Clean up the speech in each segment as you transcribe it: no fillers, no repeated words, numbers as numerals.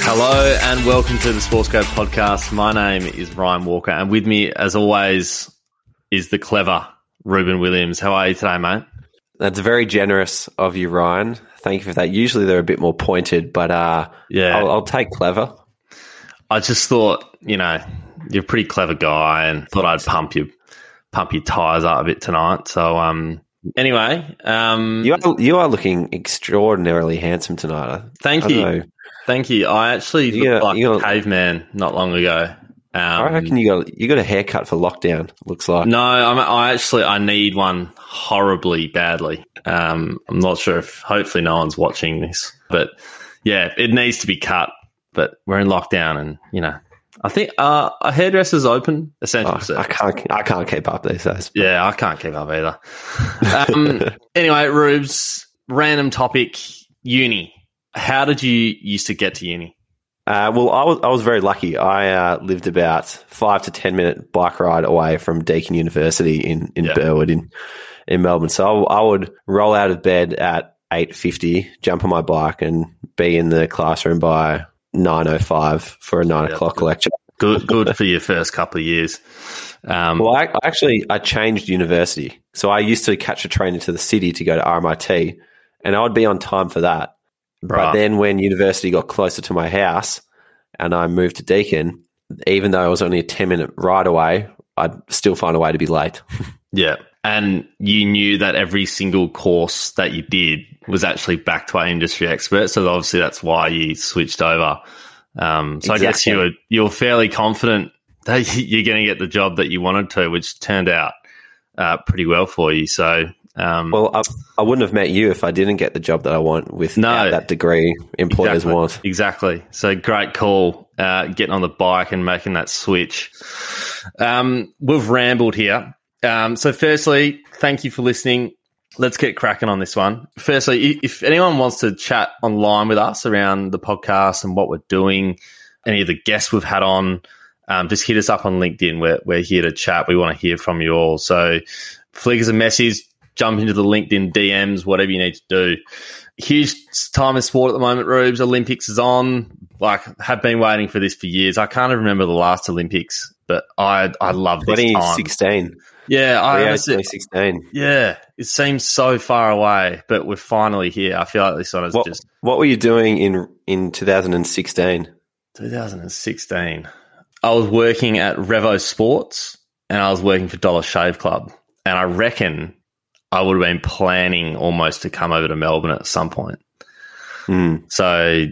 Hello and welcome to the SportsGrad podcast. My name is Ryan Walker, and with me, as always, is the clever Ruben Williams. How are you today, mate? That's very generous of you, Ryan. Thank you for that. Usually they're a bit more pointed, but I'll take clever. I just thought, you know, you're a pretty clever guy, and thought I'd pump your tyres up a bit tonight. So, you are looking extraordinarily handsome tonight. Thank you. I actually looked like a caveman not long ago. I reckon you got a haircut for lockdown, looks like. No, I need one horribly badly. I'm not sure if hopefully no one's watching this. But, yeah, it needs to be cut. But we're in lockdown and, you know, I think a hairdresser's open, essentially. Oh, I can't keep up these days. Yeah, I can't keep up either. Anyway, Rubes, random topic, uni. How did you used to get to uni? Well, I was very lucky. I lived about 5 to 10 minute bike ride away from Deakin University in Burwood in Melbourne. So I would roll out of bed at 8:50, jump on my bike, and be in the classroom by 9:05 for a 9 o'clock lecture. Good for your first couple of years. Well, I changed university, so I used to catch a train into the city to go to RMIT, and I would be on time for that. But then when university got closer to my house and I moved to Deakin, even though I was only a 10-minute ride away, I'd still find a way to be late. Yeah. And you knew that every single course that you did was actually backed by industry experts. So, obviously, that's why you switched over. So, exactly. I guess you were fairly confident that you're going to get the job that you wanted to, which turned out pretty well for you. So... I wouldn't have met you if I didn't get the job that I want without that degree employers want. Exactly. So, great call, getting on the bike and making that switch. We've rambled here. So, firstly, thank you for listening. Let's get cracking on this one. Firstly, if anyone wants to chat online with us around the podcast and what we're doing, any of the guests we've had on, just hit us up on LinkedIn. We're here to chat. We want to hear from you all. So, flick us a message. Jump into the LinkedIn DMs, whatever you need to do. Huge time in sport at the moment, Rubes. Olympics is on. Have been waiting for this for years. I can't even remember the last Olympics, but I love this time. 2016. Yeah. I 2016. Yeah. It seems so far away, but we're finally here. I feel like this one is just... What were you doing in 2016? 2016. I was working at Revo Sports, and I was working for Dollar Shave Club. And I reckon... I would have been planning almost to come over to Melbourne at some point. Mm. So,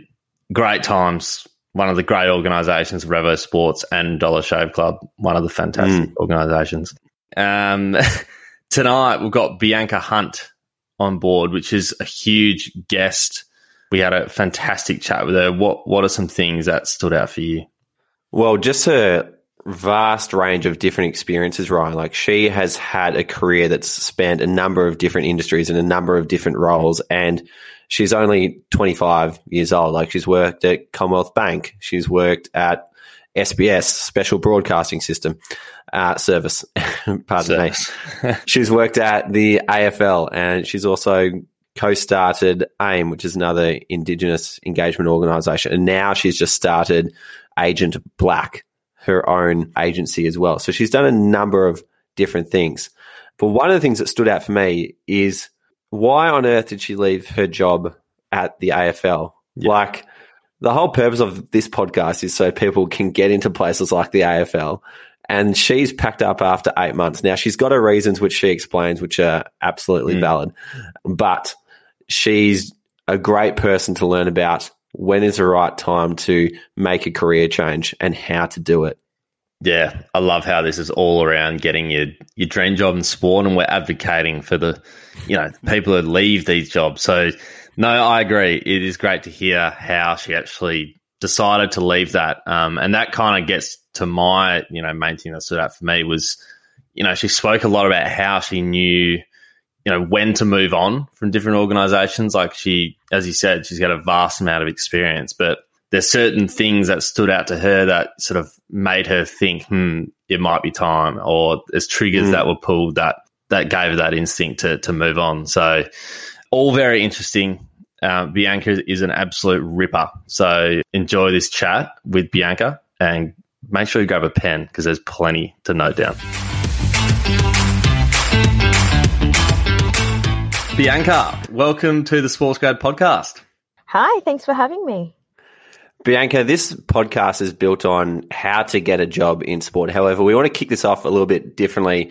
great times. One of the great organisations, Revo Sports and Dollar Shave Club, one of the fantastic organisations. Tonight, we've got Bianca Hunt on board, which is a huge guest. We had a fantastic chat with her. What are some things that stood out for you? Well, just to... vast range of different experiences, Ryan. Like, she has had a career that's spanned a number of different industries and a number of different roles, and she's only 25 years old. Like, she's worked at Commonwealth Bank. She's worked at SBS, Special Broadcasting System Service. Pardon me. She's worked at the AFL, and she's also co-started AIM, which is another Indigenous engagement organisation. And now she's just started AGNT BLAK, her own agency as well. So she's done a number of different things. But one of the things that stood out for me is, why on earth did she leave her job at the AFL? Yeah. Like, the whole purpose of this podcast is so people can get into places like the AFL, and she's packed up after 8 months. Now, she's got her reasons, which she explains, which are absolutely valid, but she's a great person to learn about when is the right time to make a career change and how to do it. Yeah, I love how this is all around getting your dream job in sport, and we're advocating for the, you know, people who leave these jobs. So, no, I agree. It is great to hear how she actually decided to leave that. And that kind of gets to my, you know, main thing that stood out for me was, you know, she spoke a lot about how she knew, you know, when to move on from different organisations. Like, she, as you said, she's got a vast amount of experience, but there's certain things that stood out to her that sort of made her think, it might be time, or there's triggers that were pulled that gave her that instinct to move on. So all very interesting. Bianca is an absolute ripper. So enjoy this chat with Bianca and make sure you grab a pen because there's plenty to note down. Bianca, welcome to the SportsGrad podcast. Hi, thanks for having me. Bianca, this podcast is built on how to get a job in sport. However, we want to kick this off a little bit differently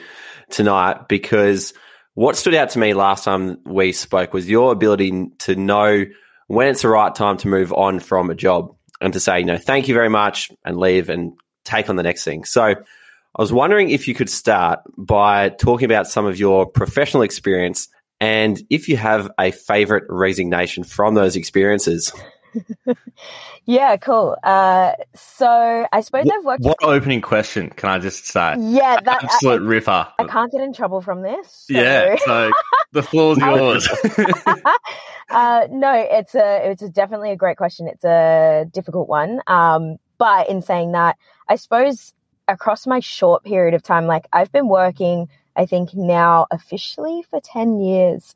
tonight because what stood out to me last time we spoke was your ability to know when it's the right time to move on from a job and to say, you know, thank you very much and leave and take on the next thing. So I was wondering if you could start by talking about some of your professional experience and if you have a favourite resignation from those experiences. Yeah, cool. So I suppose I've worked... What opening question, can I just say? Yeah, that... Absolute ripper. I can't get in trouble from this. So. Yeah, so the floor's yours. No, it's definitely a great question. It's a difficult one. But in saying that, I suppose across my short period of time, like I've been working, I think now officially for 10 years,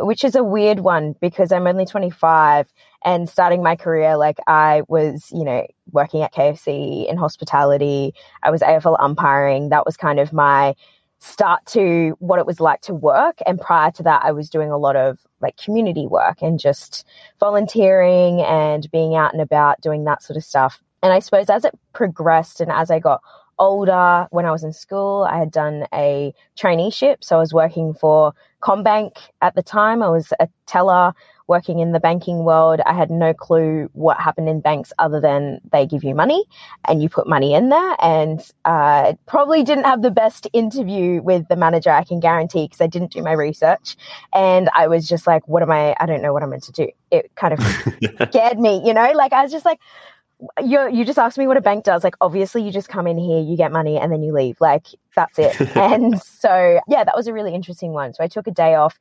which is a weird one because I'm only 25 and starting my career, like I was, you know, working at KFC in hospitality. I was AFL umpiring. That was kind of my start to what it was like to work. And prior to that, I was doing a lot of like community work and just volunteering and being out and about doing that sort of stuff. And I suppose as it progressed and as I got older, when I was in school, I had done a traineeship. So I was working for CommBank at the time. I was a teller working in the banking world. I had no clue what happened in banks other than they give you money and you put money in there. And probably didn't have the best interview with the manager, I can guarantee, because I didn't do my research. And I was just like, I don't know what I'm meant to do. It kind of scared me, you know, like I was just like, you just asked me what a bank does. Like, obviously, you just come in here, you get money, and then you leave. Like, that's it. And so, yeah, that was a really interesting one. So I took a day off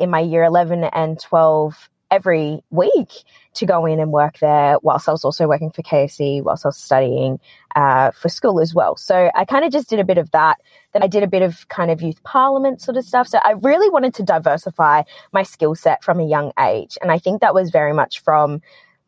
in my year 11 and 12 every week to go in and work there whilst I was also working for KFC, whilst I was studying for school as well. So I kind of just did a bit of that. Then I did a bit of kind of youth parliament sort of stuff. So I really wanted to diversify my skill set from a young age. And I think that was very much from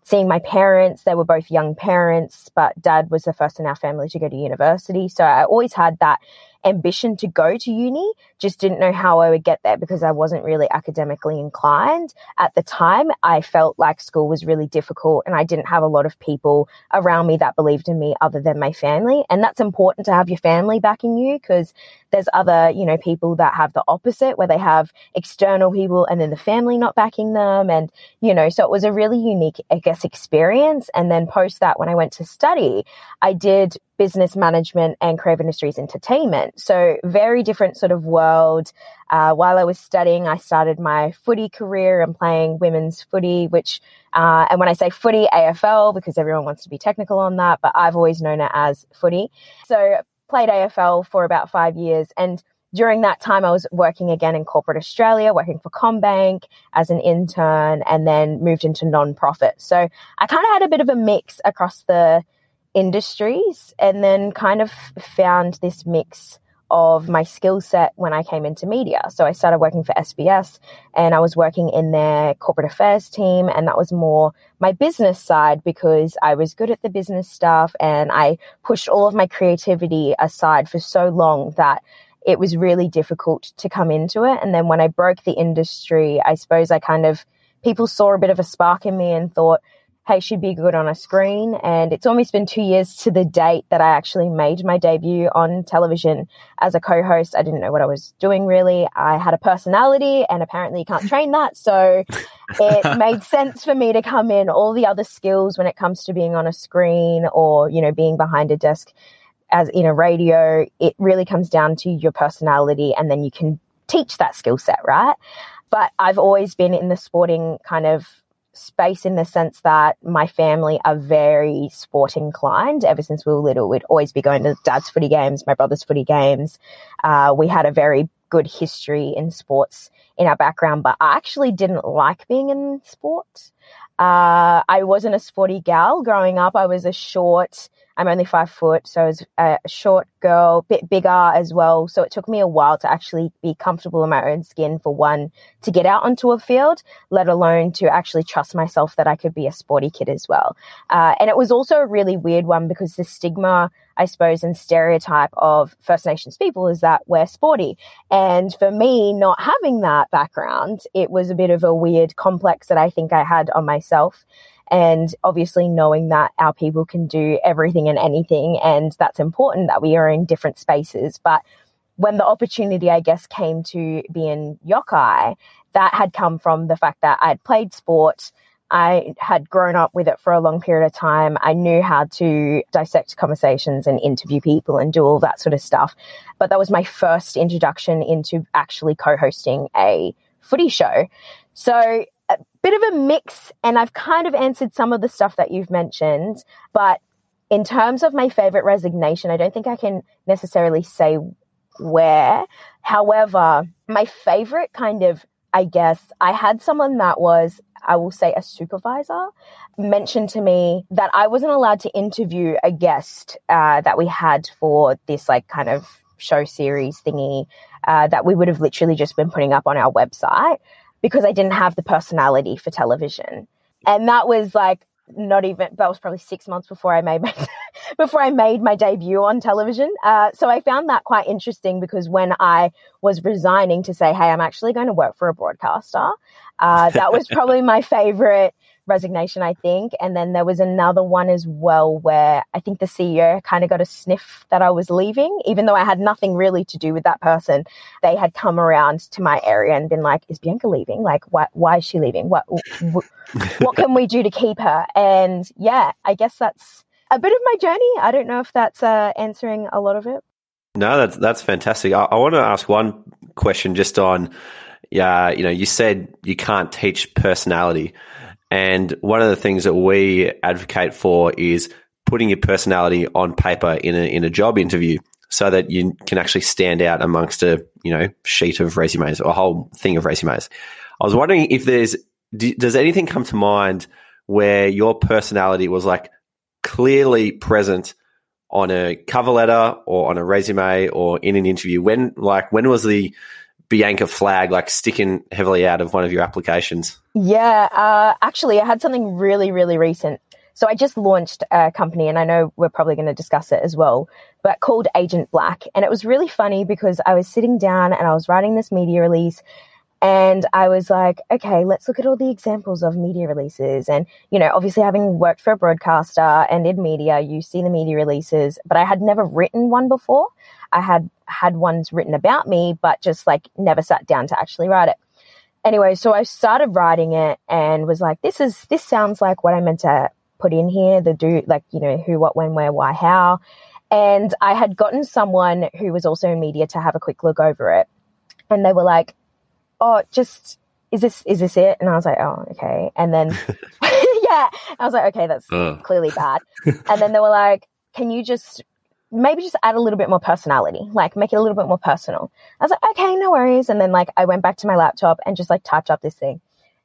seeing my parents. They were both young parents, but Dad was the first in our family to go to university. So I always had that ambition to go to uni, just didn't know how I would get there because I wasn't really academically inclined. At the time, I felt like school was really difficult and I didn't have a lot of people around me that believed in me other than my family. And that's important to have your family backing you because there's other, you know, people that have the opposite where they have external people and then the family not backing them. And, you know, so it was a really unique, I guess, experience. And then post that, when I went to study, I did business management and creative industries entertainment. So very different sort of world. While I was studying, I started my footy career and playing women's footy, which, and when I say footy, AFL, because everyone wants to be technical on that, but I've always known it as footy. So played AFL for about 5 years. And during that time, I was working again in corporate Australia, working for CommBank as an intern, and then moved into non-profit. So I kind of had a bit of a mix across the industries and then kind of found this mix of my skill set when I came into media. So I started working for SBS and I was working in their corporate affairs team, and that was more my business side because I was good at the business stuff and I pushed all of my creativity aside for so long that it was really difficult to come into it. And then when I broke the industry, I suppose I kind of, people saw a bit of a spark in me and thought, hey, she'd be good on a screen. And it's almost been 2 years to the date that I actually made my debut on television as a co-host. I didn't know what I was doing really. I had a personality and apparently you can't train that. So it made sense for me to come in. All the other skills when it comes to being on a screen or, you know, being behind a desk as in a radio, it really comes down to your personality and then you can teach that skill set, right? But I've always been in the sporting kind of space in the sense that my family are very sport inclined. Ever since we were little, we'd always be going to Dad's footy games, my brother's footy games. We had a very good history in sports in our background, but I actually didn't like being in sport. I wasn't a sporty gal growing up. I was a short, I'm only 5 foot, so I was a short girl, bit bigger as well. So it took me a while to actually be comfortable in my own skin, for one, to get out onto a field, let alone to actually trust myself that I could be a sporty kid as well. And it was also a really weird one because the stigma, I suppose, and stereotype of First Nations people is that we're sporty. And for me, not having that background, it was a bit of a weird complex that I think I had on myself. And obviously knowing that our people can do everything and anything, and that's important that we are in different spaces. But when the opportunity, I guess, came to be in Yokai, that had come from the fact that I'd played sport. I had grown up with it for a long period of time. I knew how to dissect conversations and interview people and do all that sort of stuff. But that was my first introduction into actually co-hosting a footy show. So a bit of a mix, and I've kind of answered some of the stuff that you've mentioned. But in terms of my favourite resignation, I don't think I can necessarily say where. However, my favourite kind of, I guess, I had someone that was, I will say, a supervisor mentioned to me that I wasn't allowed to interview a guest that we had for this like kind of show series thingy that we would have literally just been putting up on our website because I didn't have the personality for television. And that was like that was probably 6 months before I made my debut on television. So I found that quite interesting because when I was resigning to say, hey, I'm actually going to work for a broadcaster, that was probably my favorite resignation, I think. And then there was another one as well where I think the CEO kind of got a sniff that I was leaving, even though I had nothing really to do with that person. They had come around to my area and been like, is Bianca leaving? Like, why is she leaving? What can we do to keep her? And yeah, I guess that's a bit of my journey. I don't know if that's answering a lot of it. No, that's fantastic. I want to ask one question just on, you said you can't teach personality. And one of the things that we advocate for is putting your personality on paper in a job interview so that you can actually stand out amongst a, sheet of resumes or a whole thing of resumes. I was wondering if does anything come to mind where your personality was like clearly present on a cover letter or on a resume or in an interview? When was the Bianca flag like sticking heavily out of one of your applications? Yeah, actually I had something really, really recent. So I just launched a company, and I know we're probably going to discuss it as well, but called AGNT BLAK. And it was really funny because I was sitting down and I was writing this media release, and I was like, okay, let's look at all the examples of media releases. And, obviously having worked for a broadcaster and in media, you see the media releases, but I had never written one before. I had ones written about me, but just like never sat down to actually write it. Anyway, so I started writing it and was like, this sounds like what I meant to put in here, who, what, when, where, why, how. And I had gotten someone who was also in media to have a quick look over it. And they were like, oh, just, is this it? And I was like, oh, okay. And then, yeah, I was like, okay, that's clearly bad. And then they were like, can you just maybe just add a little bit more personality, like make it a little bit more personal. I was like, okay, no worries. And then I went back to my laptop and just typed up this thing.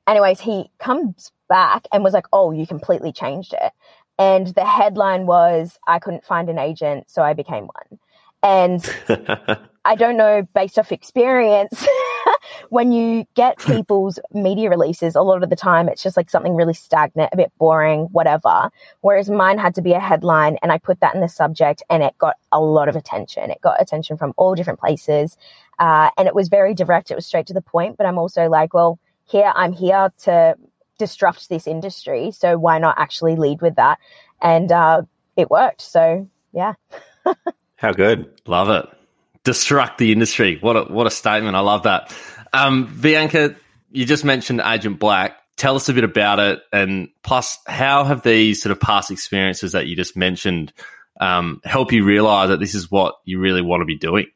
Anyways, he comes back and was like, oh, you completely changed it. And the headline was, I couldn't find an agent, so I became one. And I don't know, based off experience, when you get people's media releases, a lot of the time it's just something really stagnant, a bit boring, whatever. Whereas mine had to be a headline, and I put that in the subject, and it got a lot of attention. It got attention from all different places, and it was very direct. It was straight to the point, but I'm also I'm here to disrupt this industry, so why not actually lead with that? And it worked, so yeah. How good. Love it. Disrupt the industry. What a statement. I love that. Bianca, you just mentioned AGNT BLAK. Tell us a bit about it, and plus, how have these sort of past experiences that you just mentioned help you realise that this is what you really want to be doing?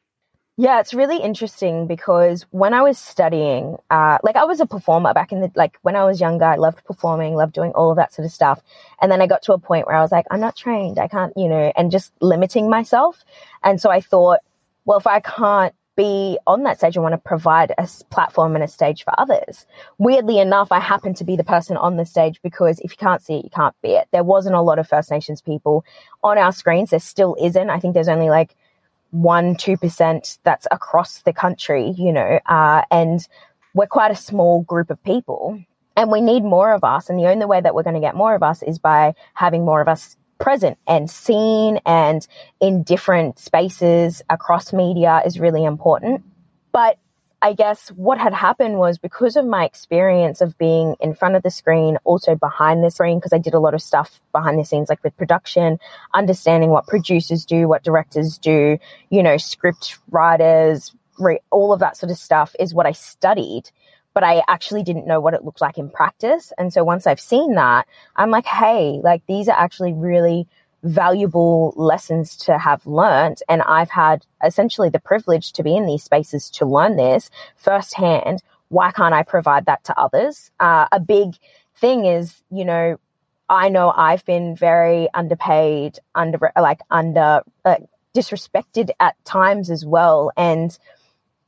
Yeah, it's really interesting because when I was studying, I was a performer back in the, when I was younger, I loved performing, loved doing all of that sort of stuff. And then I got to a point where I was like, I'm not trained. I can't, and just limiting myself. And so I thought, well, if I can't be on that stage. I want to provide a platform and a stage for others. Weirdly enough, I happen to be the person on the stage because if you can't see it, you can't be it. There wasn't a lot of First Nations people on our screens. There still isn't. I think there's only like 1-2% that's across the country, you know, and we're quite a small group of people and we need more of us. And the only way that we're going to get more of us is by having more of us present and seen and in different spaces across media is really important. But I guess what had happened was because of my experience of being in front of the screen, also behind the screen, because I did a lot of stuff behind the scenes, like with production, understanding what producers do, what directors do, you know, script writers, all of that sort of stuff is what I studied. But I actually didn't know what it looked like in practice. And so once I've seen that, I'm like, hey, like these are actually really valuable lessons to have learnt. And I've had essentially the privilege to be in these spaces to learn this firsthand. Why can't I provide that to others? A big thing is, you know I've been very underpaid, disrespected at times as well. And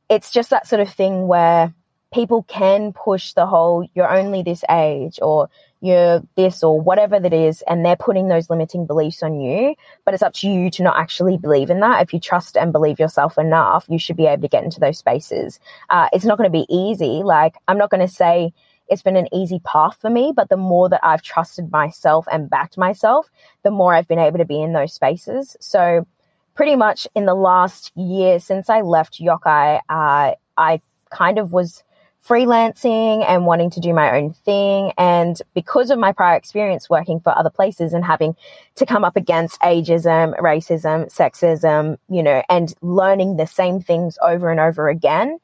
it's just that sort of thing where people can push the whole, you're only this age or you're this or whatever that is, and they're putting those limiting beliefs on you. But it's up to you to not actually believe in that. If you trust and believe yourself enough, you should be able to get into those spaces. It's not going to be easy. Like, I'm not going to say it's been an easy path for me, but the more that I've trusted myself and backed myself, the more I've been able to be in those spaces. So pretty much in the last year since I left Yokai, I kind of was freelancing and wanting to do my own thing. And because of my prior experience working for other places and having to come up against ageism, racism, sexism, you know, and learning the same things over and over again,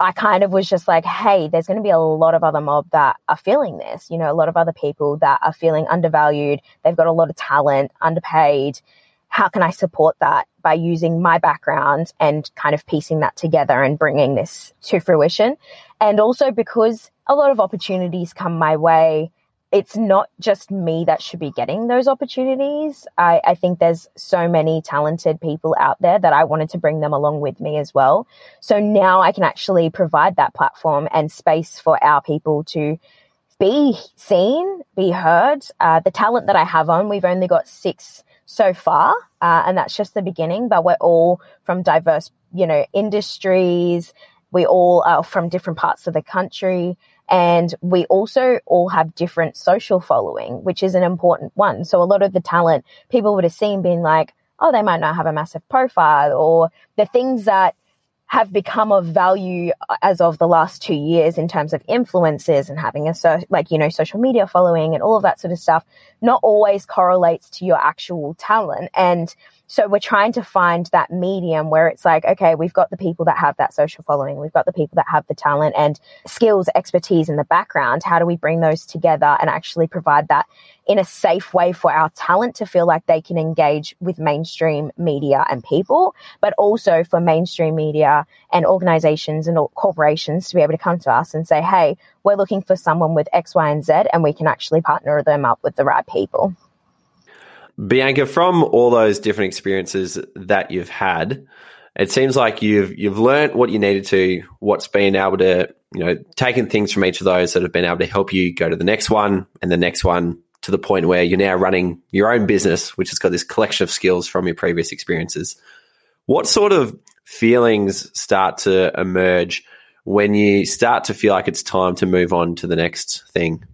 I kind of was just like, hey, there's going to be a lot of other mob that are feeling this, you know, a lot of other people that are feeling undervalued. They've got a lot of talent, underpaid. How can I support that by using my background and kind of piecing that together and bringing this to fruition? And also because a lot of opportunities come my way, it's not just me that should be getting those opportunities. I think there's so many talented people out there that I wanted to bring them along with me as well. So now I can actually provide that platform and space for our people to be seen, be heard. The talent that I have on, we've only got 6 so far, and that's just the beginning, but we're all from diverse, you know, industries. We all are from different parts of the country, and we also all have different social following, which is an important one. So a lot of the talent people would have seen being like, oh, they might not have a massive profile, or the things that have become of value as of the last 2 years in terms of influences and having a social media following and all of that sort of stuff, not always correlates to your actual talent. And so we're trying to find that medium where it's like, okay, we've got the people that have that social following, we've got the people that have the talent and skills, expertise in the background. How do we bring those together and actually provide that in a safe way for our talent to feel like they can engage with mainstream media and people, but also for mainstream media and organizations and corporations to be able to come to us and say, hey, we're looking for someone with X, Y, and Z, and we can actually partner them up with the right people. Bianca, from all those different experiences that you've had, it seems like you've learned what you needed to, what's been able to, you know, taken things from each of those that have been able to help you go to the next one and the next one, to the point where you're now running your own business, which has got this collection of skills from your previous experiences. What sort of feelings start to emerge when you start to feel like it's time to move on to the next thing?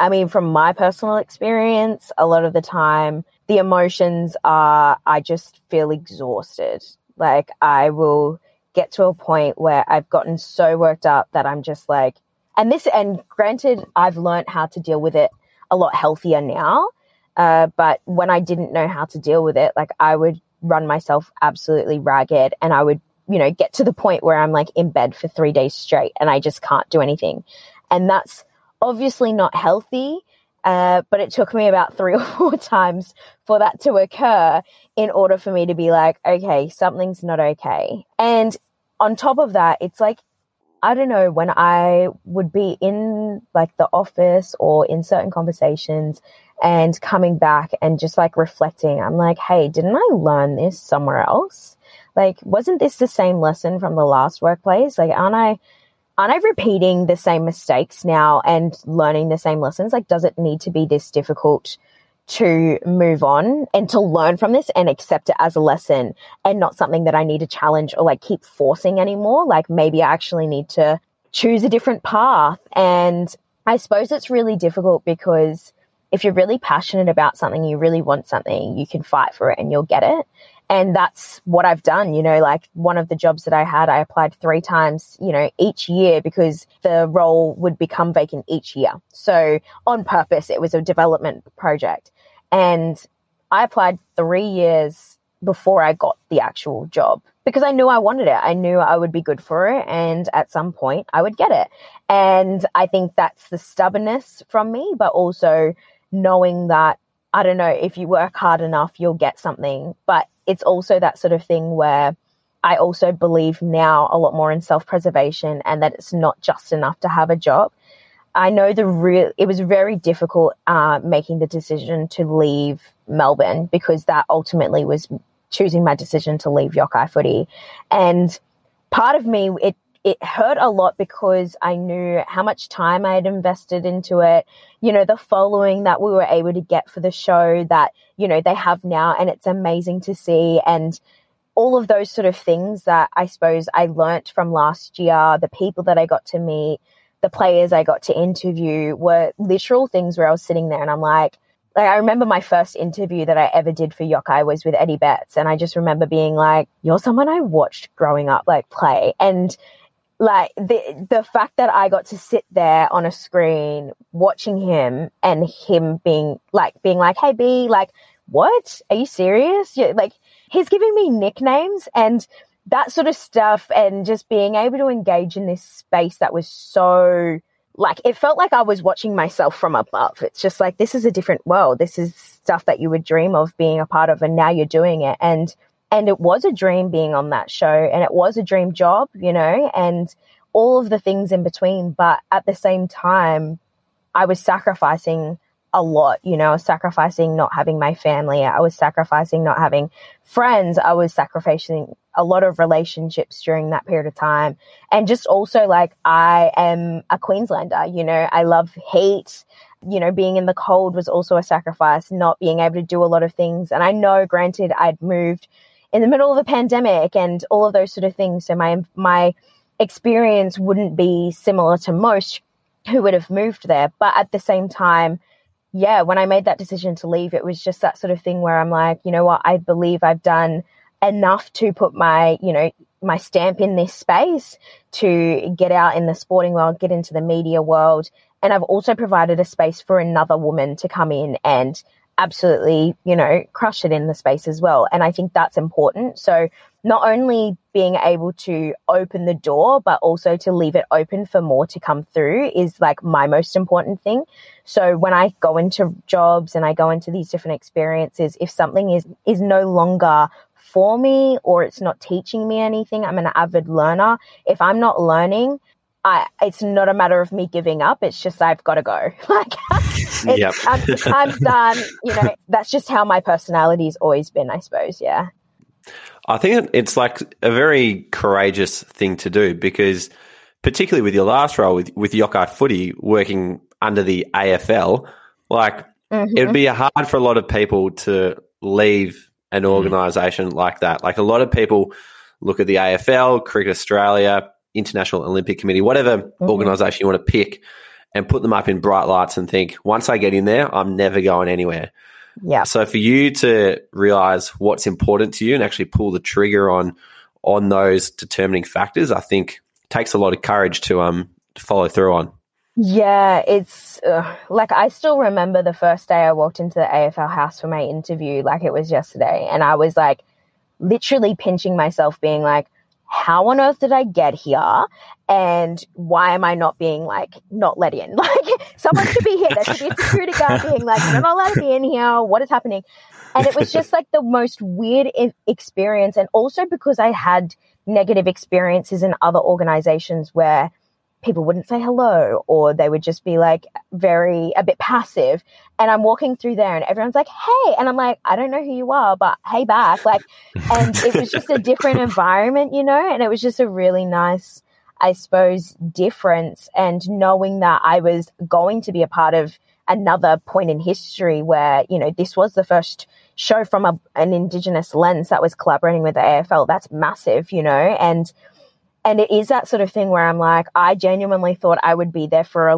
I mean, from my personal experience, a lot of the time the emotions are, I just feel exhausted. Like, I will get to a point where I've gotten so worked up that I'm just like, and granted, I've learned how to deal with it a lot healthier now. But when I didn't know how to deal with it, like, I would run myself absolutely ragged, and I would, you know, get to the point where I'm like in bed for 3 days straight and I just can't do anything. And that's obviously not healthy, but it took me about 3 or 4 times for that to occur in order for me to be like, okay, something's not okay. And on top of that, it's like, I don't know, when I would be in like the office or in certain conversations and coming back and just like reflecting, I'm like, hey, didn't I learn this somewhere else? Like, wasn't this the same lesson from the last workplace? Like, aren't I repeating the same mistakes now and learning the same lessons? Like, does it need to be this difficult to move on and to learn from this and accept it as a lesson and not something that I need to challenge or like keep forcing anymore? Like, maybe I actually need to choose a different path. And I suppose it's really difficult because if you're really passionate about something, you really want something, you can fight for it and you'll get it. And that's what I've done, you know, like one of the jobs that I had, I applied 3 times, you know, each year because the role would become vacant each year. So on purpose, it was a development project. And I applied 3 years before I got the actual job because I knew I wanted it. I knew I would be good for it. And at some point I would get it. And I think that's the stubbornness from me, but also knowing that, I don't know, if you work hard enough, you'll get something. But it's also that sort of thing where I also believe now a lot more in self-preservation and that it's not just enough to have a job. I know it was very difficult making the decision to leave Melbourne because that ultimately was choosing my decision to leave Yokai footy. And part of me, it hurt a lot because I knew how much time I had invested into it, you know, the following that we were able to get for the show that, you know, they have now and it's amazing to see. And all of those sort of things that I suppose I learnt from last year, the people that I got to meet, the players I got to interview were literal things where I was sitting there and I'm like I remember my first interview that I ever did for Yokai was with Eddie Betts. And I just remember being like, you're someone I watched growing up, like play. And like the fact that I got to sit there on a screen watching him and him being like, hey, B, like, what? Are you serious? You're, like, he's giving me nicknames and that sort of stuff and just being able to engage in this space that was so, like, it felt like I was watching myself from above. It's just like, this is a different world. This is stuff that you would dream of being a part of and now you're doing it. And it was a dream being on that show and it was a dream job, you know, and all of the things in between. But at the same time, I was sacrificing a lot, you know, I was sacrificing not having my family. I was sacrificing not having friends. I was sacrificing a lot of relationships during that period of time. And just also like, I am a Queenslander, you know, I love heat. You know, being in the cold was also a sacrifice, not being able to do a lot of things. And I know, granted, I'd moved in the middle of a pandemic and all of those sort of things. So my experience wouldn't be similar to most who would have moved there. But at the same time, yeah, when I made that decision to leave, it was just that sort of thing where I'm like, you know what, I believe I've done enough to put my, you know, my stamp in this space to get out in the sporting world, get into the media world. And I've also provided a space for another woman to come in and absolutely, you know, crush it in the space as well. And I think that's important. So not only being able to open the door, but also to leave it open for more to come through is like my most important thing. So when I go into jobs and I go into these different experiences, if something is no longer for me or it's not teaching me anything, I'm an avid learner. If I'm not learning, it's not a matter of me giving up. It's just I've got to go. Like, yep. I'm done. You know, that's just how my personality's always been, I suppose. Yeah. I think it's like a very courageous thing to do because particularly with your last role with Yokai Footy working under the AFL, like it would be hard for a lot of people to leave an organisation like that. Like a lot of people look at the AFL, Cricket Australia, International Olympic Committee, whatever organisation you want to pick and put them up in bright lights and think, once I get in there, I'm never going anywhere. Yeah. So for you to realise what's important to you and actually pull the trigger on those determining factors, I think takes a lot of courage to follow through on. Yeah, it's like I still remember the first day I walked into the AFL house for my interview like it was yesterday and I was like literally pinching myself being like, how on earth did I get here? And why am I not being like, not let in? Like someone should be here. There should be a security guard being like, I'm not allowed to be in here. What is happening? And it was just like the most weird experience. And also because I had negative experiences in other organizations where people wouldn't say hello, or they would just be like a bit passive. And I'm walking through there and everyone's like, hey. And I'm like, I don't know who you are, but hey back. Like, and it was just a different environment, you know, and it was just a really nice, I suppose, difference. And knowing that I was going to be a part of another point in history where, you know, this was the first show from an Indigenous lens that was collaborating with the AFL. That's massive, you know, and it is that sort of thing where I'm like, I genuinely thought I would be there for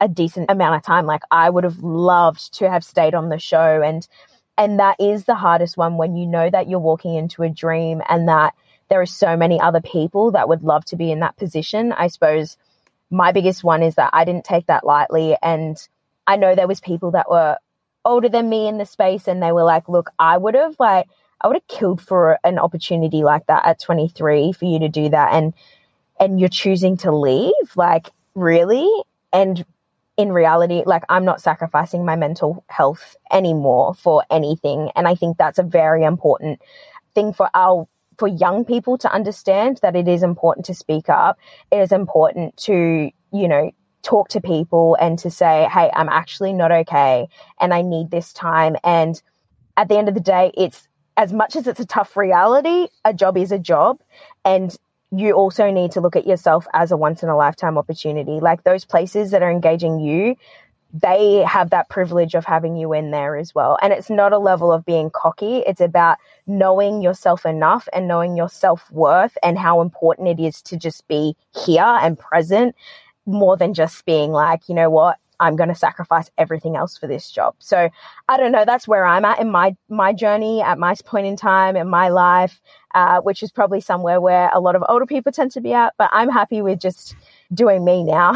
a decent amount of time. Like, I would have loved to have stayed on the show. And that is the hardest one, when you know that you're walking into a dream and that there are so many other people that would love to be in that position. I suppose my biggest one is that I didn't take that lightly. And I know there was people that were older than me in the space, and they were like, look, I would have killed for an opportunity like that at 23 for you to do that. And you're choosing to leave, like, really? And in reality, like, I'm not sacrificing my mental health anymore for anything. And I think that's a very important thing for young people to understand, that it is important to speak up. It is important to, you know, talk to people and to say, hey, I'm actually not okay and I need this time. And at the end of the day, it's, as much as it's a tough reality, a job is a job. And you also need to look at yourself as a once in a lifetime opportunity. Like, those places that are engaging you, they have that privilege of having you in there as well. And it's not a level of being cocky. It's about knowing yourself enough and knowing your self-worth and how important it is to just be here and present, more than just being like, you know what, I'm going to sacrifice everything else for this job. So I don't know, that's where I'm at in my journey at my point in time in my life, which is probably somewhere where a lot of older people tend to be at, but I'm happy with just doing me now.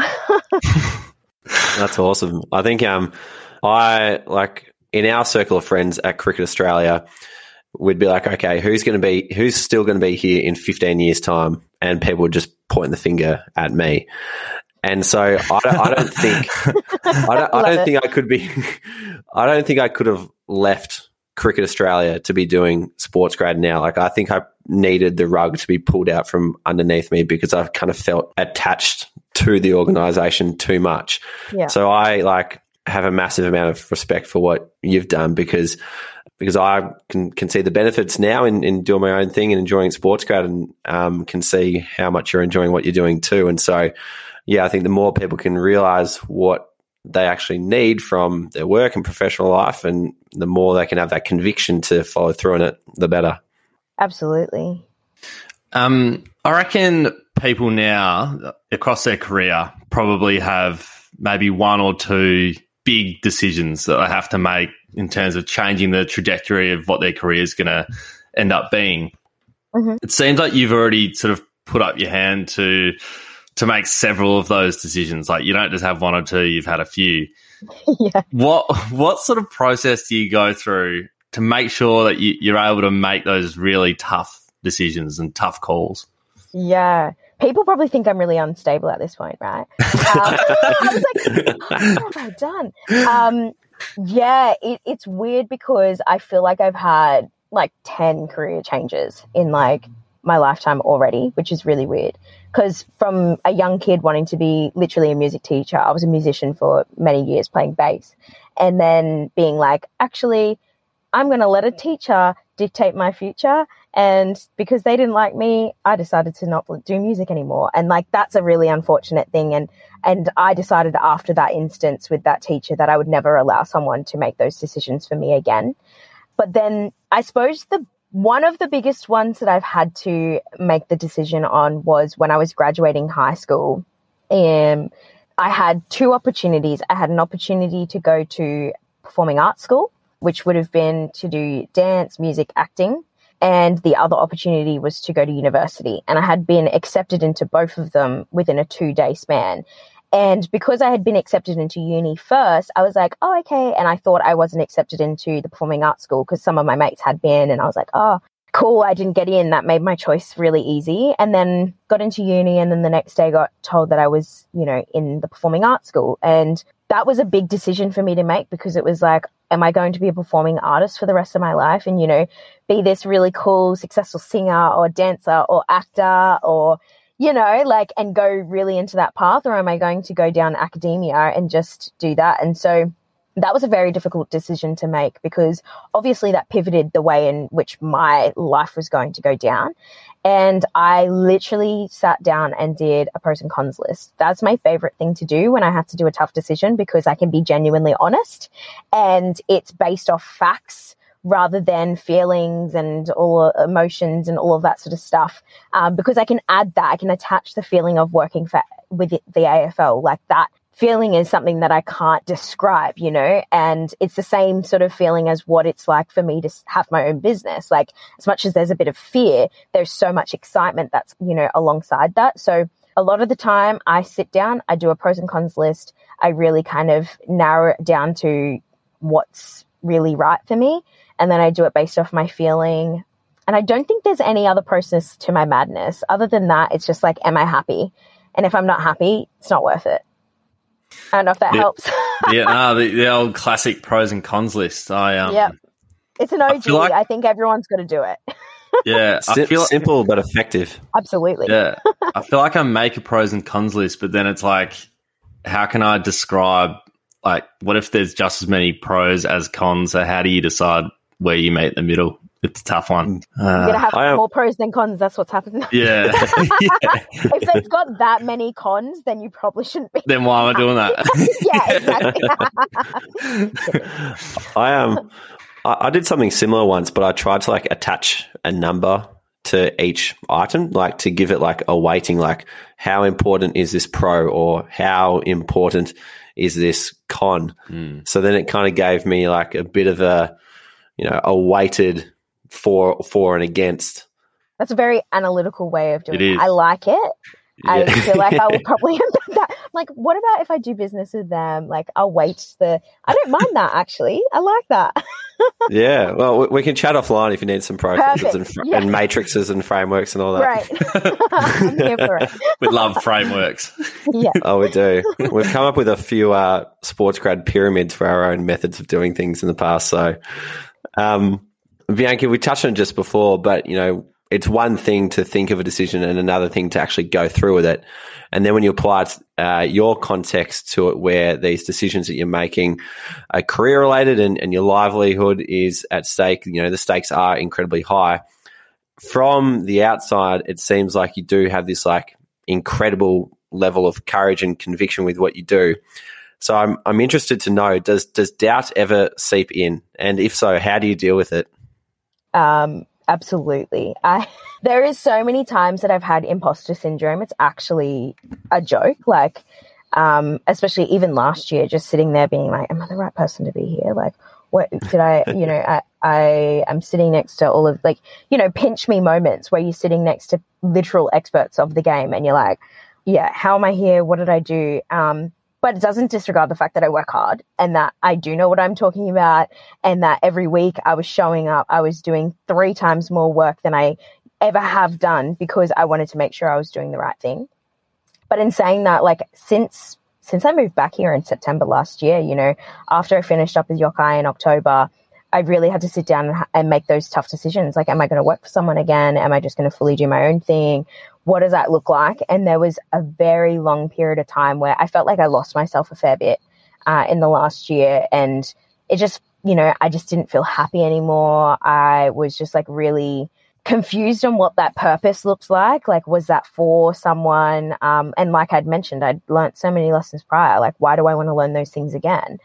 That's awesome. I think I, like, in our circle of friends at Cricket Australia, we'd be like, okay, who's still going to be here in 15 years' time? And people would just point the finger at me. And so I don't think I could have left Cricket Australia to be doing SportsGrad now. Like, I think I needed the rug to be pulled out from underneath me because I've kind of felt attached to the organisation too much. Yeah. So I, like, have a massive amount of respect for what you've done, because I can see the benefits now in doing my own thing and enjoying SportsGrad, and can see how much you're enjoying what you're doing too. And so, yeah, I think the more people can realise what they actually need from their work and professional life, and the more they can have that conviction to follow through on it, the better. Absolutely. I reckon people now across their career probably have maybe one or two big decisions that they have to make in terms of changing the trajectory of what their career is going to end up being. Mm-hmm. It seems like you've already sort of put up your hand to make several of those decisions. Like, you don't just have one or two, you've had a few. Yeah. What sort of process do you go through to make sure that you're able to make those really tough decisions and tough calls? Yeah. People probably think I'm really unstable at this point, right? I was like, what have I done? Yeah, it's weird because I feel like I've had like 10 career changes in like my lifetime already, which is really weird. Because from a young kid wanting to be literally a music teacher, I was a musician for many years playing bass, and then being like, actually, I'm going to let a teacher dictate my future. And because they didn't like me, I decided to not do music anymore. And like, that's a really unfortunate thing. And I decided after that instance with that teacher that I would never allow someone to make those decisions for me again. But then I suppose one of the biggest ones that I've had to make the decision on was when I was graduating high school. I had two opportunities. I had an opportunity to go to performing arts school, which would have been to do dance, music, acting. And the other opportunity was to go to university. And I had been accepted into both of them within a 2-day span. And because I had been accepted into uni first, I was like, oh, okay. And I thought I wasn't accepted into the performing arts school because some of my mates had been. And I was like, oh, cool, I didn't get in. That made my choice really easy. And then got into uni, and then the next day got told that I was, you know, in the performing arts school. And that was a big decision for me to make because it was like, am I going to be a performing artist for the rest of my life and, you know, be this really cool, successful singer or dancer or actor or, you know, like, and go really into that path, or am I going to go down academia and just do that? And so that was a very difficult decision to make, because obviously that pivoted the way in which my life was going to go down. And I literally sat down and did a pros and cons list. That's my favorite thing to do when I have to do a tough decision, because I can be genuinely honest, and it's based off facts rather than feelings and all emotions and all of that sort of stuff. Because I can add that, I can attach the feeling of working with the AFL, like that. Feeling is something that I can't describe, you know, and it's the same sort of feeling as what it's like for me to have my own business. Like, as much as there's a bit of fear, there's so much excitement that's, you know, alongside that. So a lot of the time I sit down, I do a pros and cons list. I really kind of narrow it down to what's really right for me. And then I do it based off my feeling. And I don't think there's any other process to my madness. Other than that, it's just like, am I happy? And if I'm not happy, it's not worth it. I don't know if that helps. Yeah, no, the old classic pros and cons list. Yep. It's an OG. I think everyone's got to do it. Yeah. Simple but effective. Absolutely. Yeah. I feel like I make a pros and cons list, but then it's like, how can I describe, like, what if there's just as many pros as cons? So how do you decide where you meet in the middle? It's a tough one. You're going to have more pros than cons. That's what's happening. Yeah. If it's got that many cons, then you probably shouldn't be. Then why am I doing that? Yeah, exactly. I did something similar once, but I tried to, like, attach a number to each item, like to give it like a weighting, like how important is this pro or how important is this con? Mm. So then it kind of gave me like a bit of a, you know, a weighted for and against. That's a very analytical way of doing it. I like it. Yeah. I feel like I will probably embed that. Like, what about if I do business with them? Like, I'll weight the – I don't mind that, actually. I like that. Yeah. Well, we can chat offline if you need some processes and matrices and frameworks and all that. Right. I'm here for it. We love frameworks. Yeah. Oh, we do. We've come up with a few SportsGrad pyramids for our own methods of doing things in the past. So, Bianca, we touched on it just before, but, you know, it's one thing to think of a decision and another thing to actually go through with it. And then when you apply your context to it, where these decisions that you're making are career related and your livelihood is at stake, you know, the stakes are incredibly high. From the outside, it seems like you do have this like incredible level of courage and conviction with what you do. So I'm interested to know, does doubt ever seep in? And if so, how do you deal with it? Absolutely. There is so many times that I've had imposter syndrome. It's actually a joke. Like, especially even last year, just sitting there being like, am I the right person to be here? Like, what did I, you know, I am sitting next to all of, like, you know, pinch me moments where you're sitting next to literal experts of the game and you're like, yeah, how am I here? What did I do? But it doesn't disregard the fact that I work hard and that I do know what I'm talking about, and that every week I was showing up, I was doing 3 times more work than I ever have done because I wanted to make sure I was doing the right thing. But in saying that, like, since I moved back here in September last year, you know, after I finished up with Yokai in October, I really had to sit down and make those tough decisions. Like, am I going to work for someone again? Am I just going to fully do my own thing? What does that look like? And there was a very long period of time where I felt like I lost myself a fair bit in the last year. And it just, you know, I just didn't feel happy anymore. I was just like really confused on what that purpose looks like. Like, was that for someone? And like I'd mentioned, I'd learned so many lessons prior. Like, why do I want to learn those things again?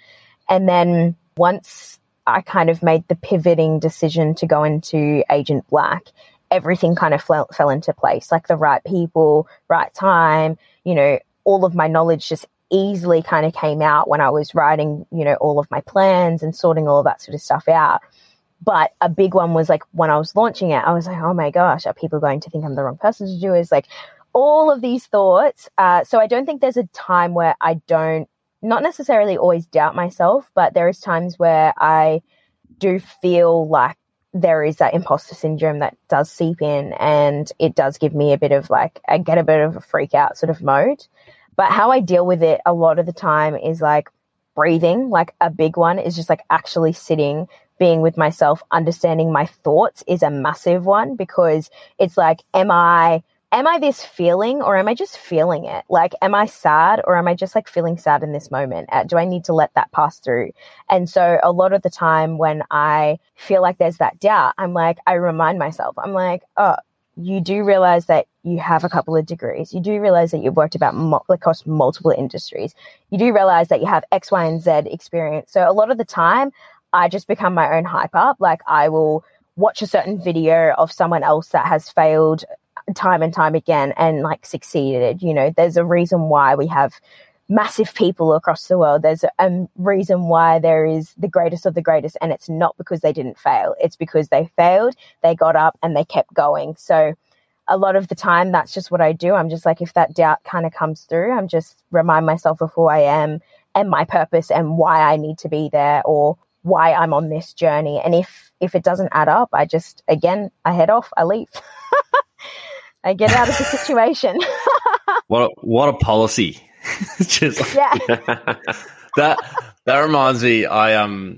And then once I kind of made the pivoting decision to go into AGNT BLAK, everything kind of fell into place, like the right people, right time, you know, all of my knowledge just easily kind of came out when I was writing, you know, all of my plans and sorting all of that sort of stuff out. But a big one was like when I was launching it, I was like, oh my gosh, are people going to think I'm the wrong person to do is like all of these thoughts. So I don't think there's a time where I don't, not necessarily always doubt myself, but there is times where I do feel like there is that imposter syndrome that does seep in, and it does give me a bit of like, I get a bit of a freak out sort of mode. But how I deal with it a lot of the time is like breathing. Like a big one is just like actually sitting, being with myself, understanding my thoughts is a massive one, because it's like, am I am I this feeling or am I just feeling it? Like, am I sad or am I just like feeling sad in this moment? Do I need to let that pass through? And so a lot of the time when I feel like there's that doubt, I'm like, I remind myself, I'm like, oh, you do realize that you have a couple of degrees. You do realize that you've worked across multiple industries. You do realize that you have X, Y, and Z experience. So a lot of the time I just become my own hype up. Like I will watch a certain video of someone else that has failed time and time again and like succeeded. You know, there's a reason why we have massive people across the world. There's a reason why there is the greatest of the greatest, and it's not because they didn't fail. It's because they failed, they got up and they kept going. So a lot of the time that's just what I do. I'm just like, if that doubt kind of comes through, I'm just remind myself of who I am and my purpose and why I need to be there or why I'm on this journey. And if it doesn't add up, I just, again, I head off, I leave. I get out of the situation. What a policy. Just, yeah. That reminds me, I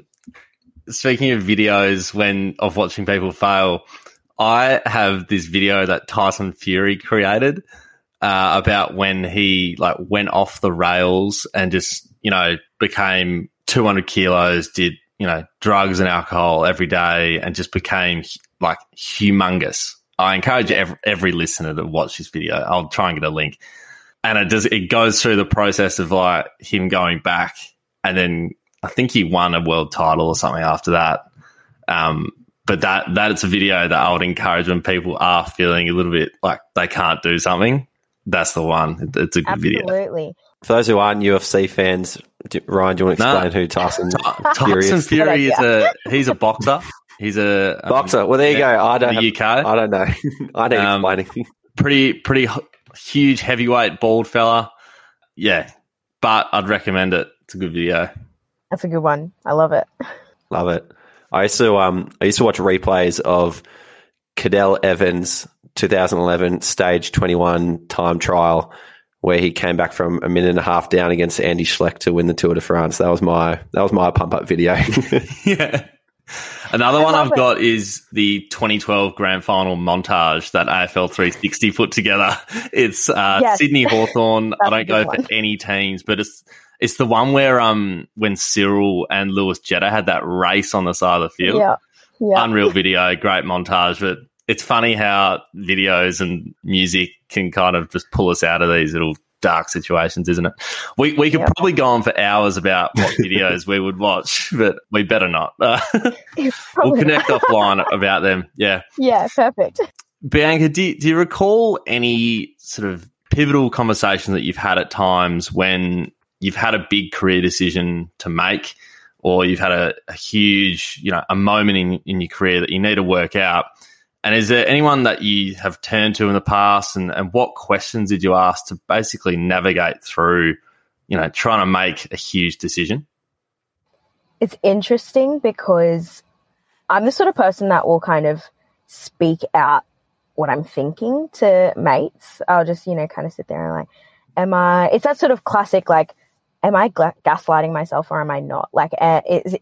speaking of videos of watching people fail, I have this video that Tyson Fury created about when he like went off the rails and just, you know, became 200 kilos, did, you know, drugs and alcohol every day and just became like humongous. I encourage every listener to watch this video. I'll try and get a link. And it goes through the process of like him going back, and then I think he won a world title or something after that. But it's a video that I would encourage when people are feeling a little bit like they can't do something. That's the one. It's a good video. Absolutely. For those who aren't UFC fans, Ryan, do you want to explain who Tyson Fury is? Tyson Fury he's a boxer. He's a boxer. Well, there you go. I don't. The UK. I don't know. I don't explain anything. Pretty huge, heavyweight, bald fella. Yeah, but I'd recommend it. It's a good video. That's a good one. I love it. Love it. I used to watch replays of Cadel Evans' 2011 stage 21 time trial, where he came back from a minute and a half down against Andy Schleck to win the Tour de France. That was my pump up video. Yeah. Another one I've got is the 2012 grand final montage that AFL 360 put together. It's Sydney Hawthorne. I don't go for any teams, but it's the one where when Cyril and Lewis Jetta had that race on the side of the field. Yeah. Yeah. Unreal video, great montage. But it's funny how videos and music can kind of just pull us out of these little dark situations, isn't it? We could probably go on for hours about what videos we would watch, but we better not. We'll connect offline about them. Yeah. Yeah, perfect. Bianca, do you recall any sort of pivotal conversation that you've had at times when you've had a big career decision to make, or you've had a huge, you know, a moment in your career that you need to work out? And is there anyone that you have turned to in the past, and what questions did you ask to basically navigate through, you know, trying to make a huge decision? It's interesting because I'm the sort of person that will kind of speak out what I'm thinking to mates. I'll just, you know, kind of sit there and like, it's that sort of classic, like, am I gaslighting myself or am I not? Like,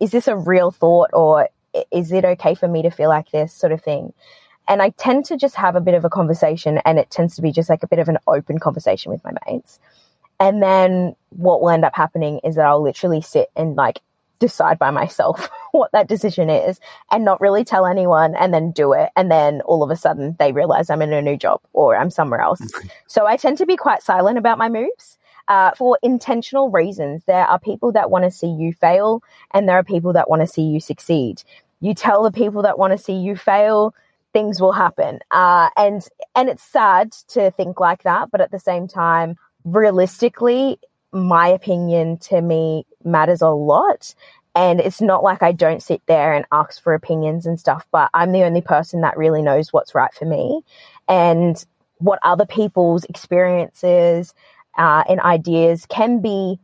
is this a real thought, or is it okay for me to feel like this sort of thing? And I tend to just have a bit of a conversation, and it tends to be just like a bit of an open conversation with my mates. And then what will end up happening is that I'll literally sit and like decide by myself what that decision is and not really tell anyone, and then do it. And then all of a sudden they realize I'm in a new job or I'm somewhere else. So I tend to be quite silent about my moves for intentional reasons. There are people that want to see you fail, and there are people that want to see you succeed. You tell the people that want to see you fail, things will happen. And it's sad to think like that. But at the same time, realistically, my opinion to me matters a lot. And it's not like I don't sit there and ask for opinions and stuff, but I'm the only person that really knows what's right for me. And what other people's experiences and ideas can be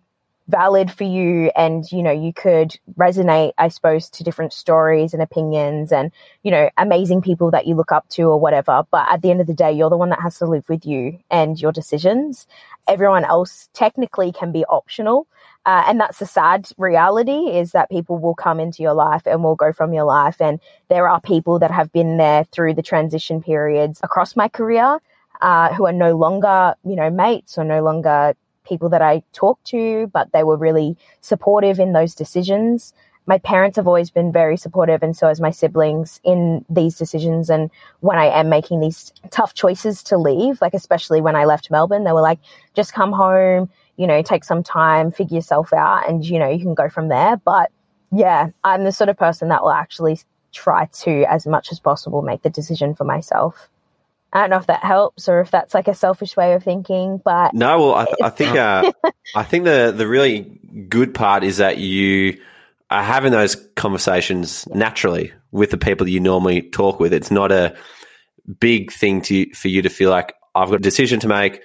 valid for you, and you know, you could resonate, I suppose, to different stories and opinions and, you know, amazing people that you look up to or whatever. But at the end of the day, you're the one that has to live with you and your decisions. Everyone else technically can be optional, and that's the sad reality, is that people will come into your life and will go from your life. And there are people that have been there through the transition periods across my career who are no longer, you know, mates or no longer people that I talk to, but they were really supportive in those decisions. My parents have always been very supportive, and so has my siblings in these decisions. And when I am making these tough choices to leave, like especially when I left Melbourne, they were like, just come home, you know, take some time, figure yourself out, and, you know, you can go from there. But yeah, I'm the sort of person that will actually try to, as much as possible, make the decision for myself. I don't know if that helps or if that's like a selfish way of thinking, but no. Well, I think the really good part is that you are having those conversations naturally with the people that you normally talk with. It's not a big thing for you to feel like, I've got a decision to make.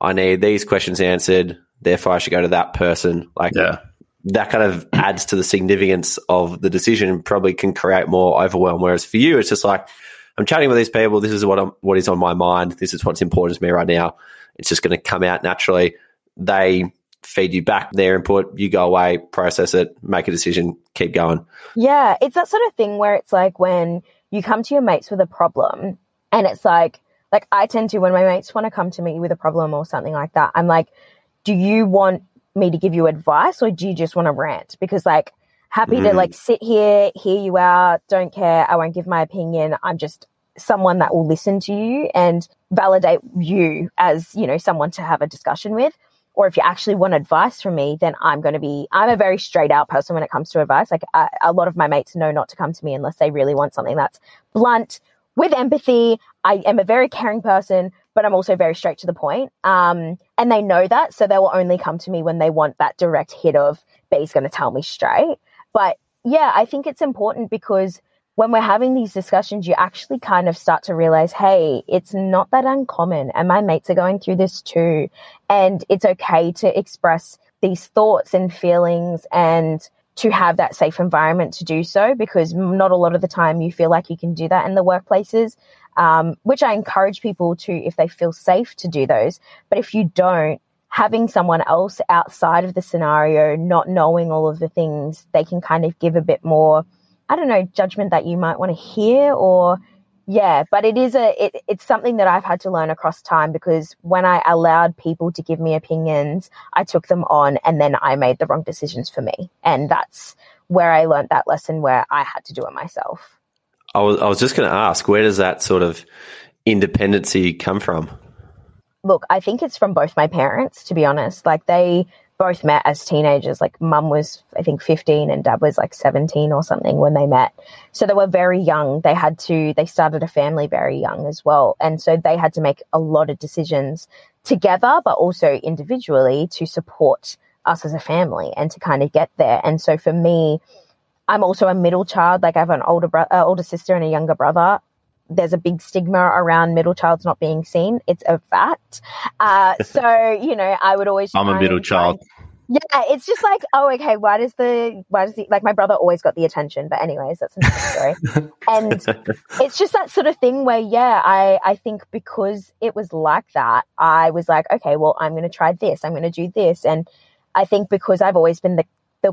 I need these questions answered. Therefore, I should go to that person. Like, yeah, that kind of adds to the significance of the decision and probably can create more overwhelm. Whereas for you, it's just like, I'm chatting with these people. This is what is on my mind. This is what's important to me right now. It's just going to come out naturally. They feed you back their input. You go away, process it, make a decision, keep going. Yeah, it's that sort of thing where it's like when you come to your mates with a problem, and it's like I tend to, when my mates want to come to me with a problem or something like that, I'm like, do you want me to give you advice or do you just want to rant? Because like, happy to like sit here, hear you out, don't care. I won't give my opinion. I'm just someone that will listen to you and validate you as, you know, someone to have a discussion with. Or if you actually want advice from me, then I'm a very straight out person when it comes to advice. Like a lot of my mates know not to come to me unless they really want something that's blunt with empathy. I am a very caring person, but I'm also very straight to the point. And they know that. So they will only come to me when they want that direct hit of, but he's going to tell me straight. But yeah, I think it's important because when we're having these discussions, you actually kind of start to realize, hey, it's not that uncommon and my mates are going through this too. And it's okay to express these thoughts and feelings and to have that safe environment to do so, because not a lot of the time you feel like you can do that in the workplaces, which I encourage people to, if they feel safe, to do those. But if you don't, having someone else outside of the scenario, not knowing all of the things, they can kind of give a bit more, I don't know, judgment that you might want to hear or, yeah, but it's something that I've had to learn across time, because when I allowed people to give me opinions, I took them on and then I made the wrong decisions for me. And that's where I learned that lesson, where I had to do it myself. I was just going to ask, where does that sort of independency come from? Look, I think it's from both my parents, to be honest. Like, they both met as teenagers. Like, mum was, I think, 15 and dad was like 17 or something when they met. So they were very young. They started a family very young as well. And so they had to make a lot of decisions together, but also individually, to support us as a family and to kind of get there. And so for me, I'm also a middle child. Like, I have an older sister and a younger brother. There's a big stigma around middle childs not being seen. It's a fact. So, you know, I would always I'm a middle child. Yeah, it's just like, oh, okay, why does the like, my brother always got the attention. But anyways, that's another story. And it's just that sort of thing where, yeah, I think because it was like that, I was like, okay, well, I'm going to try this. I'm going to do this. And I think because I've always been the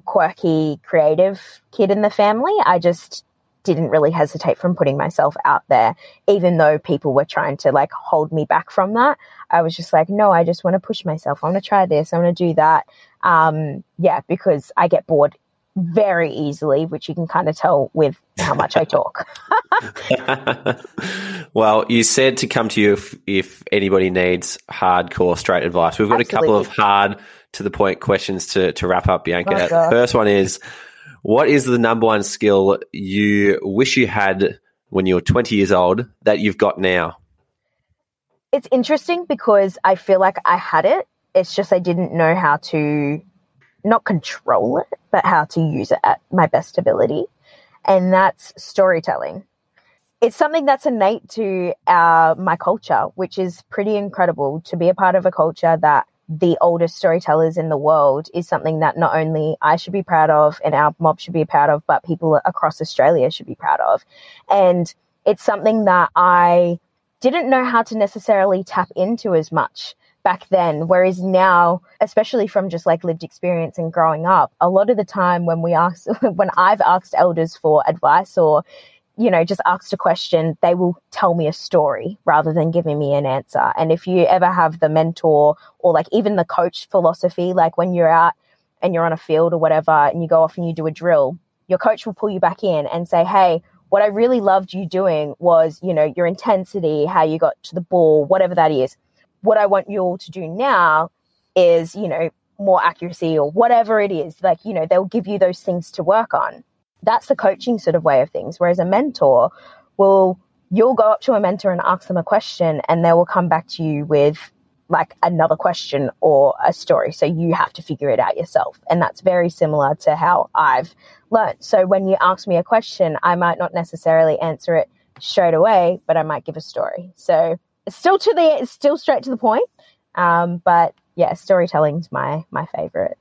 quirky, creative kid in the family, I just didn't really hesitate from putting myself out there, even though people were trying to like hold me back from that. I was just like, no, I just want to push myself. I want to try this. I want to do that. Yeah, because I get bored very easily, which you can kind of tell with how much I talk. Well, you said to come to you if anybody needs hardcore straight advice. We've got a couple of hard to the point questions to wrap up, Bianca. The first one is, what is the number one skill you wish you had when you were 20 years old that you've got now? It's interesting because I feel like I had it. It's just I didn't know how to not control it, but how to use it at my best ability. And that's storytelling. It's something that's innate to my culture, which is pretty incredible. To be a part of a culture that the oldest storytellers in the world is something that not only I should be proud of and our mob should be proud of, but people across Australia should be proud of. And it's something that I didn't know how to necessarily tap into as much back then, whereas now, especially from just like lived experience and growing up, a lot of the time when I've asked elders for advice or you know, just asked a question, they will tell me a story rather than giving me an answer. And if you ever have the mentor or like even the coach philosophy, like when you're out and you're on a field or whatever and you go off and you do a drill, your coach will pull you back in and say, hey, what I really loved you doing was, you know, your intensity, how you got to the ball, whatever that is. What I want you all to do now is, you know, more accuracy or whatever it is. Like, you know, they'll give you those things to work on. That's the coaching sort of way of things. Whereas a mentor will, you'll go up to a mentor and ask them a question and they will come back to you with like another question or a story. So you have to figure it out yourself. And that's very similar to how I've learned. So when you ask me a question, I might not necessarily answer it straight away, but I might give a story. So it's still straight to the point. But yeah, storytelling's my favorite.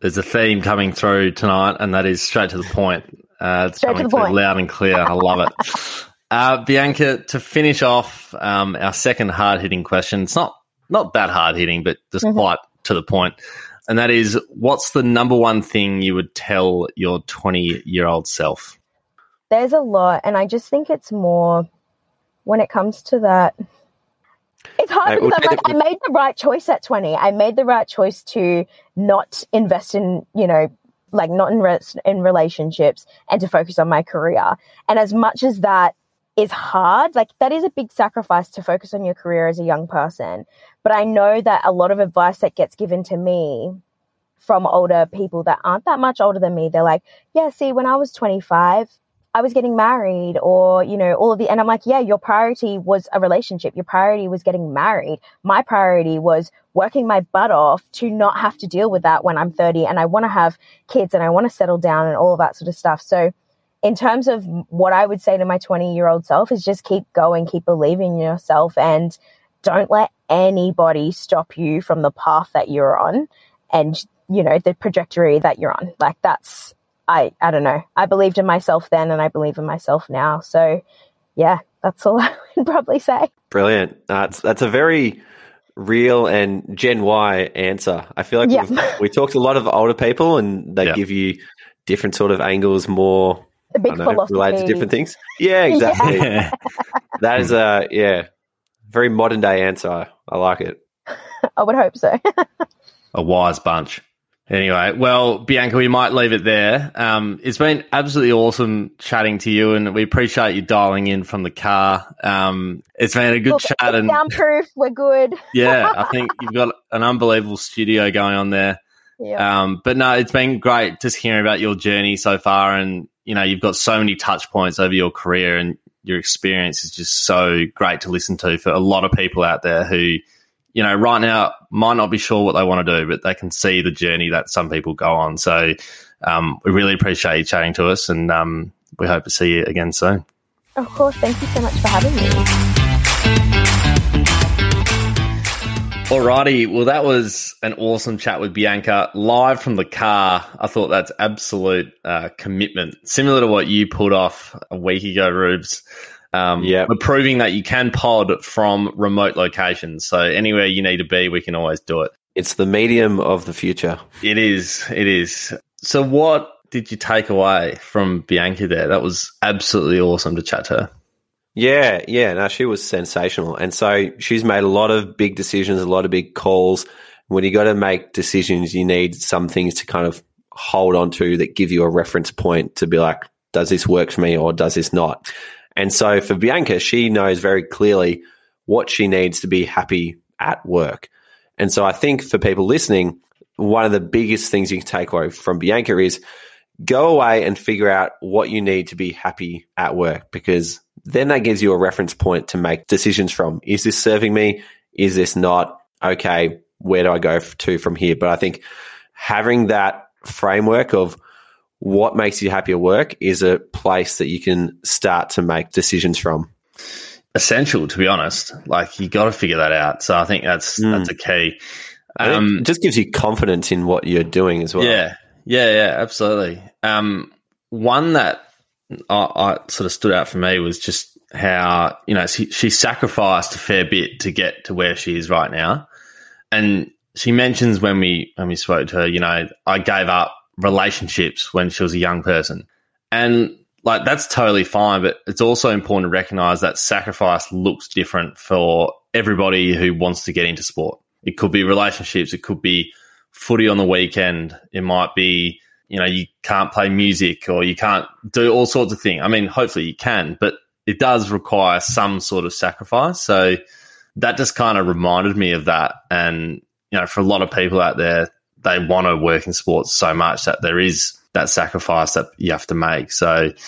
There's a theme coming through tonight, and that is straight to the point. It's straight coming through loud and clear. I love it. Bianca, to finish off our second hard-hitting question, it's not that hard-hitting, but just quite to the point, and that is, what's the number one thing you would tell your 20-year-old self? There's a lot, and I just think it's more when it comes to that. It's hard because I'm like, I made the right choice at 20. I made the right choice to not invest in, you know, like not in relationships and to focus on my career. And as much as that is hard, like that is a big sacrifice to focus on your career as a young person. But I know that a lot of advice that gets given to me from older people that aren't that much older than me, they're like, yeah, see, when I was 25, I was getting married or, you know, all of the, and I'm like, yeah, your priority was a relationship. Your priority was getting married. My priority was working my butt off to not have to deal with that when I'm 30 and I want to have kids and I want to settle down and all of that sort of stuff. So in terms of what I would say to my 20-year-old self is just keep going, keep believing in yourself and don't let anybody stop you from the path that you're on and, you know, the trajectory that you're on. Like that's, I don't know. I believed in myself then and I believe in myself now. So, yeah, that's all I would probably say. Brilliant. That's a very real and Gen Y answer. I feel like we talked to a lot of older people and they give you different sort of angles, more the big philosophy related to different things. Yeah, exactly. Yeah. That is a, very modern day answer. I like it. I would hope so. A wise bunch. Anyway, well, Bianca, we might leave it there. It's been absolutely awesome chatting to you, and we appreciate you dialing in from the car. It's been a good chat. And soundproof, we're good. Yeah, I think you've got an unbelievable studio going on there. Yeah. But no, it's been great just hearing about your journey so far, and you know you've got so many touch points over your career, and your experience is just so great to listen to for a lot of people out there who, you know, right now might not be sure what they want to do, but they can see the journey that some people go on. So we really appreciate you chatting to us and we hope to see you again soon. Of course. Thank you so much for having me. Alrighty. Well, that was an awesome chat with Bianca live from the car. I thought that's absolute commitment, similar to what you pulled off a week ago, Rubes. We're proving that you can pod from remote locations. So anywhere you need to be, we can always do it. It's the medium of the future. It is. It is. So what did you take away from Bianca there? That was absolutely awesome to chat to her. Yeah. No, she was sensational. And so she's made a lot of big decisions, a lot of big calls. When you got to make decisions, you need some things to kind of hold on to that give you a reference point to be like, does this work for me or does this not? And so for Bianca, she knows very clearly what she needs to be happy at work. And so I think for people listening, one of the biggest things you can take away from Bianca is go away and figure out what you need to be happy at work, because then that gives you a reference point to make decisions from. Is this serving me? Is this not? Okay, where do I go to from here? But I think having that framework of what makes you happy at work is a place that you can start to make decisions from. Essential, to be honest. Like, you got to figure that out. So I think that's a key. It just gives you confidence in what you're doing as well. Yeah, absolutely. One that I sort of stood out for me was just how, you know, she sacrificed a fair bit to get to where she is right now. And she mentions when we spoke to her, you know, I gave up relationships when she was a young person. And Like, that's totally fine, but it's also important to recognise that sacrifice looks different for everybody who wants to get into sport. It could be relationships. It could be footy on the weekend. It might be, you know, you can't play music or you can't do all sorts of things. I mean, hopefully you can, but it does require some sort of sacrifice. So that just kind of reminded me of that. And, you know, for a lot of people out there, they want to work in sports so much that there is that sacrifice that you have to make. So it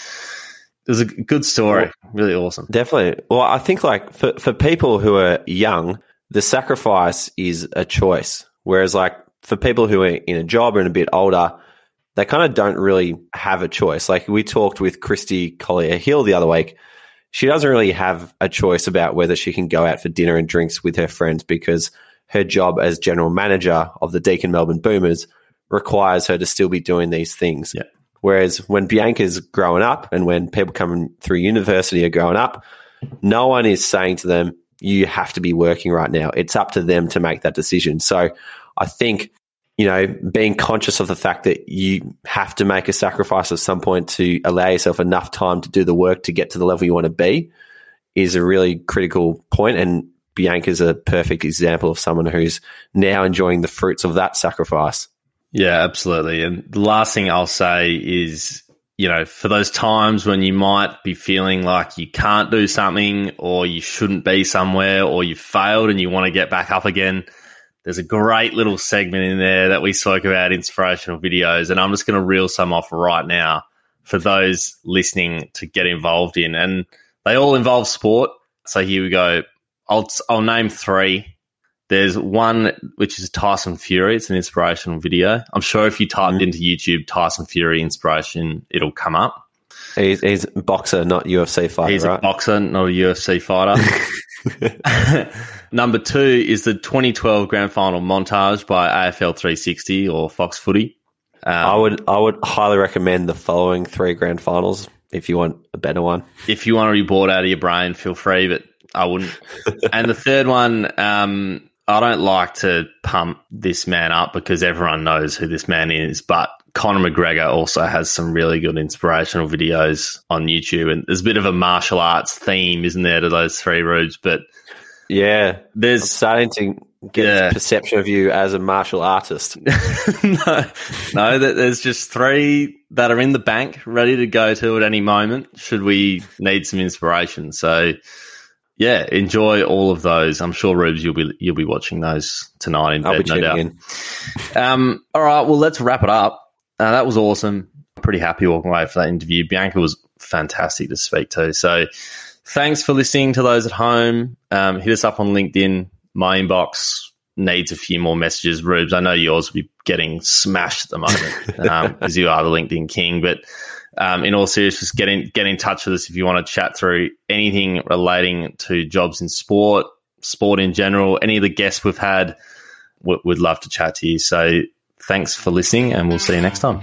was a good story. Really awesome. Definitely. Well, I think, like, for people who are young, the sacrifice is a choice. Whereas, like, for people who are in a job and a bit older, they kind of don't really have a choice. Like, we talked with Christy Collier-Hill the other week. She doesn't really have a choice about whether she can go out for dinner and drinks with her friends because her job as general manager of the Deakin Melbourne Boomers requires her to still be doing these things. Yeah. Whereas when Bianca's growing up and when people coming through university are growing up, no one is saying to them, you have to be working right now. It's up to them to make that decision. So I think, you know, being conscious of the fact that you have to make a sacrifice at some point to allow yourself enough time to do the work to get to the level you want to be is a really critical point. And Bianca's a perfect example of someone who's now enjoying the fruits of that sacrifice. Yeah, absolutely. And the last thing I'll say is, you know, for those times when you might be feeling like you can't do something or you shouldn't be somewhere or you've failed and you want to get back up again, there's a great little segment in there that we spoke about, inspirational videos, and I'm just going to reel some off right now for those listening to get involved in. And they all involve sport. So here we go. I'll name three. There's one which is Tyson Fury. It's an inspirational video. I'm sure if you typed into YouTube Tyson Fury inspiration, it'll come up. He's a boxer, not UFC fighter, He's right? a boxer, not a UFC fighter. Number two is the 2012 grand final montage by AFL 360 or Fox Footy. I would highly recommend the following three grand finals if you want a better one. If you want to be bored out of your brain, feel free, but I wouldn't. And the third one, I don't like to pump this man up because everyone knows who this man is, but Conor McGregor also has some really good inspirational videos on YouTube. And there's a bit of a martial arts theme, isn't there, to those three routes? But yeah, there's I'm starting to get a perception of you as a martial artist. No, there's just three that are in the bank ready to go to at any moment should we need some inspiration. So yeah, enjoy all of those. I'm sure, Rubes, you'll be watching those tonight in bed, no doubt. All right, well, let's wrap it up. That was awesome. Pretty happy walking away for that interview. Bianca was fantastic to speak to. So thanks for listening to those at home. Hit us up on LinkedIn. My inbox needs a few more messages, Rubes. I know yours will be getting smashed at the moment because you are the LinkedIn king, but in all seriousness, get in touch with us if you want to chat through anything relating to jobs in sport in general, any of the guests we've had. We'd love to chat to you. So thanks for listening, and we'll see you next time.